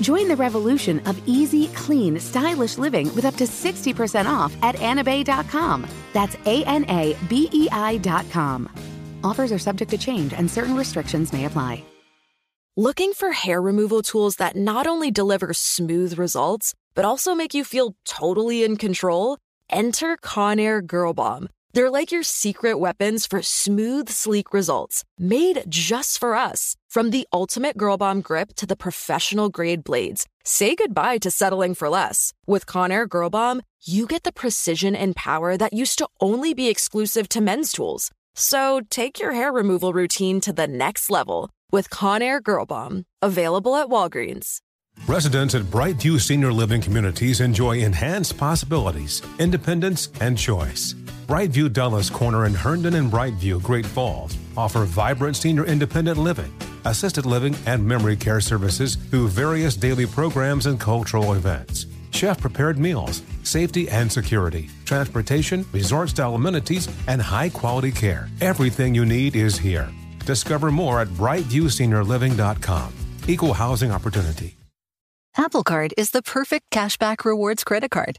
Join the revolution of easy, clean, stylish living with up to 60% off at anabei.com. That's ANABEI.com. Offers are subject to change and certain restrictions may apply. Looking for hair removal tools that not only deliver smooth results, but also make you feel totally in control? Enter Conair Girl Bomb. They're like your secret weapons for smooth, sleek results, made just for us. From the ultimate Girl Bomb grip to the professional-grade blades, say goodbye to settling for less. With Conair Girl Bomb, you get the precision and power that used to only be exclusive to men's tools. So take your hair removal routine to the next level with Conair Girl Bomb, available at Walgreens. Residents at Brightview Senior Living Communities enjoy enhanced possibilities, independence, and choice. Brightview Dulles Corner in Herndon and Brightview Great Falls offer vibrant senior independent living, assisted living, and memory care services through various daily programs and cultural events. Chef-prepared meals, safety and security, transportation, resort-style amenities, and high-quality care. Everything you need is here. Discover more at brightviewseniorliving.com. Equal housing opportunity. Apple Card is the perfect cashback rewards credit card.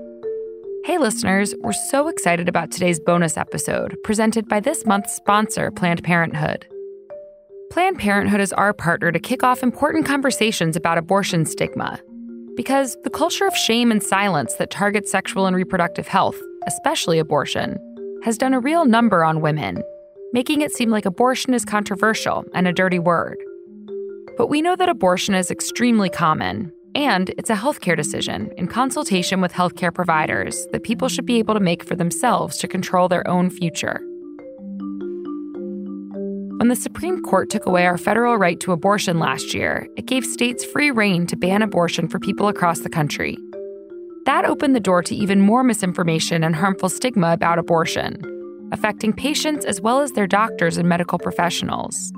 Hey listeners, we're so excited about today's bonus episode, presented by this month's sponsor, Planned Parenthood. Planned Parenthood is our partner to kick off important conversations about abortion stigma. Because the culture of shame and silence that targets sexual and reproductive health, especially abortion, has done a real number on women, making it seem like abortion is controversial and a dirty word. But we know that abortion is extremely common, and it's a healthcare decision in consultation with healthcare providers that people should be able to make for themselves to control their own future. When the Supreme Court took away our federal right to abortion last year, it gave states free rein to ban abortion for people across the country. That opened the door to even more misinformation and harmful stigma about abortion, affecting patients as well as their doctors and medical professionals.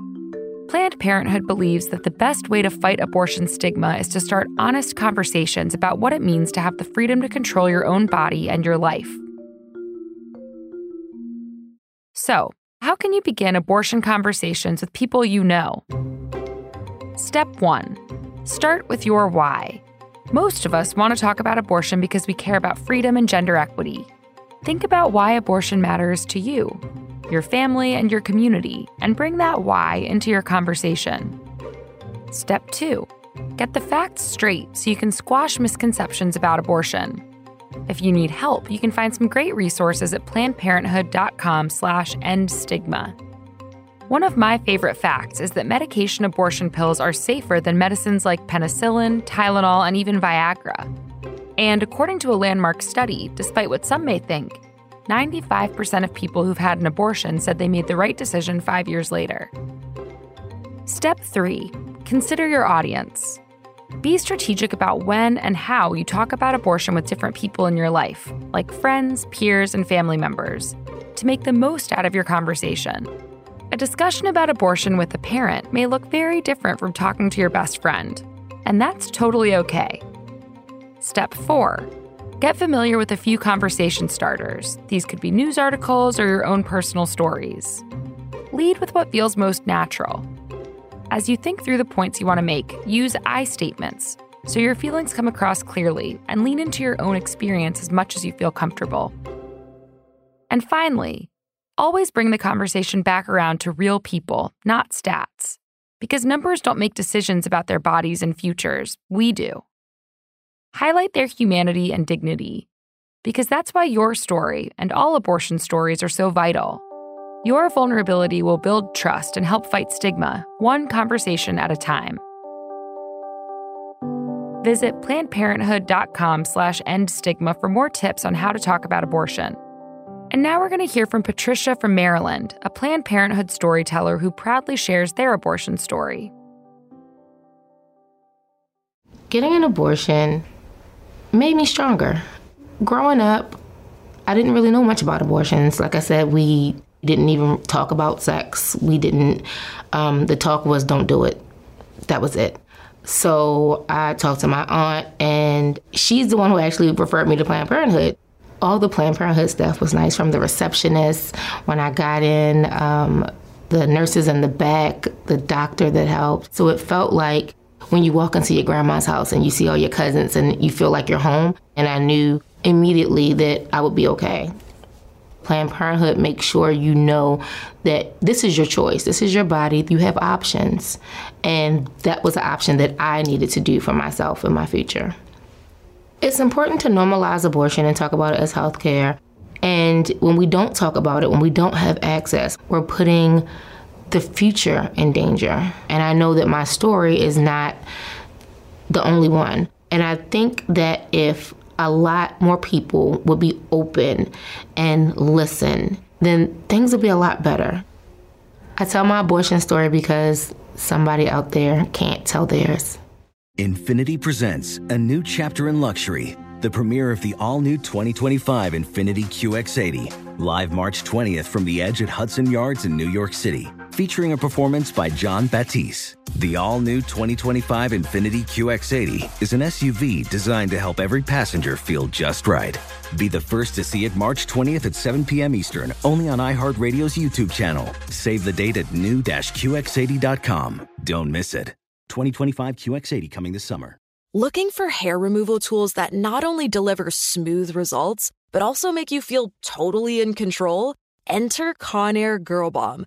Planned Parenthood believes that the best way to fight abortion stigma is to start honest conversations about what it means to have the freedom to control your own body and your life. So, how can you begin abortion conversations with people you know? Step 1. Start with your why. Most of us want to talk about abortion because we care about freedom and gender equity. Think about why abortion matters to you, your family, and your community, and bring that why into your conversation. Step 2. Get the facts straight so you can squash misconceptions about abortion. If you need help, you can find some great resources at PlannedParenthood.com/endstigma. One of my favorite facts is that medication abortion pills are safer than medicines like penicillin, Tylenol, and even Viagra. And according to a landmark study, despite what some may think, 95% of people who've had an abortion said they made the right decision 5 years later. Step 3. Consider your audience. Be strategic about when and how you talk about abortion with different people in your life, like friends, peers, and family members, to make the most out of your conversation. A discussion about abortion with a parent may look very different from talking to your best friend, and that's totally okay. Step 4. Get familiar with a few conversation starters. These could be news articles or your own personal stories. Lead with what feels most natural. As you think through the points you want to make, use I statements, so your feelings come across clearly and lean into your own experience as much as you feel comfortable. And finally, always bring the conversation back around to real people, not stats, because numbers don't make decisions about their bodies and futures. We do. Highlight their humanity and dignity, because that's why your story and all abortion stories are so vital. Your vulnerability will build trust and help fight stigma, one conversation at a time. Visit PlannedParenthood.com/endstigma for more tips on how to talk about abortion. And now we're going to hear from Patricia from Maryland, a Planned Parenthood storyteller who proudly shares their abortion story. Getting an abortion made me stronger. Growing up, I didn't really know much about abortions. Like I said, we didn't even talk about sex. We didn't, the talk was don't do it. That was it. So I talked to my aunt, and she's the one who actually referred me to Planned Parenthood. All the Planned Parenthood stuff was nice, from the receptionist when I got in, the nurses in the back, the doctor that helped. So it felt like when you walk into your grandma's house and you see all your cousins and you feel like you're home, and I knew immediately that I would be okay. Planned Parenthood makes sure you know that this is your choice, this is your body, you have options. And that was an option that I needed to do for myself in my future. It's important to normalize abortion and talk about it as healthcare. And when we don't talk about it, when we don't have access, we're putting the future in danger. And I know that my story is not the only one. And I think that if a lot more people would be open and listen, then things would be a lot better. I tell my abortion story because somebody out there can't tell theirs. Infiniti presents a new chapter in luxury, the premiere of the all-new 2025 Infiniti QX80, live March 20th from the Edge at Hudson Yards in New York City, featuring a performance by John Batiste. The all-new 2025 Infiniti QX80 is an SUV designed to help every passenger feel just right. Be the first to see it March 20th at 7 p.m. Eastern, only on iHeartRadio's YouTube channel. Save the date at new-qx80.com. Don't miss it. 2025 QX80 coming this summer. Looking for hair removal tools that not only deliver smooth results, but also make you feel totally in control? Enter Conair Girl Bomb.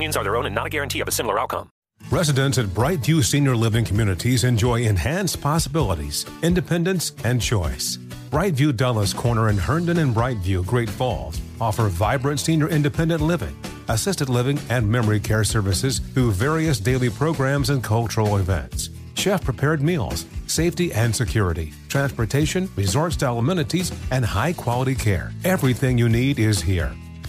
are their own and not a guarantee of a similar outcome. Residents at Brightview Senior Living Communities enjoy enhanced possibilities, independence, and choice. Brightview Dulles Corner in Herndon and Brightview Great Falls offer vibrant senior independent living, assisted living, and memory care services through various daily programs and cultural events. Chef-prepared meals, safety and security, transportation, resort-style amenities, and high-quality care. Everything you need is here.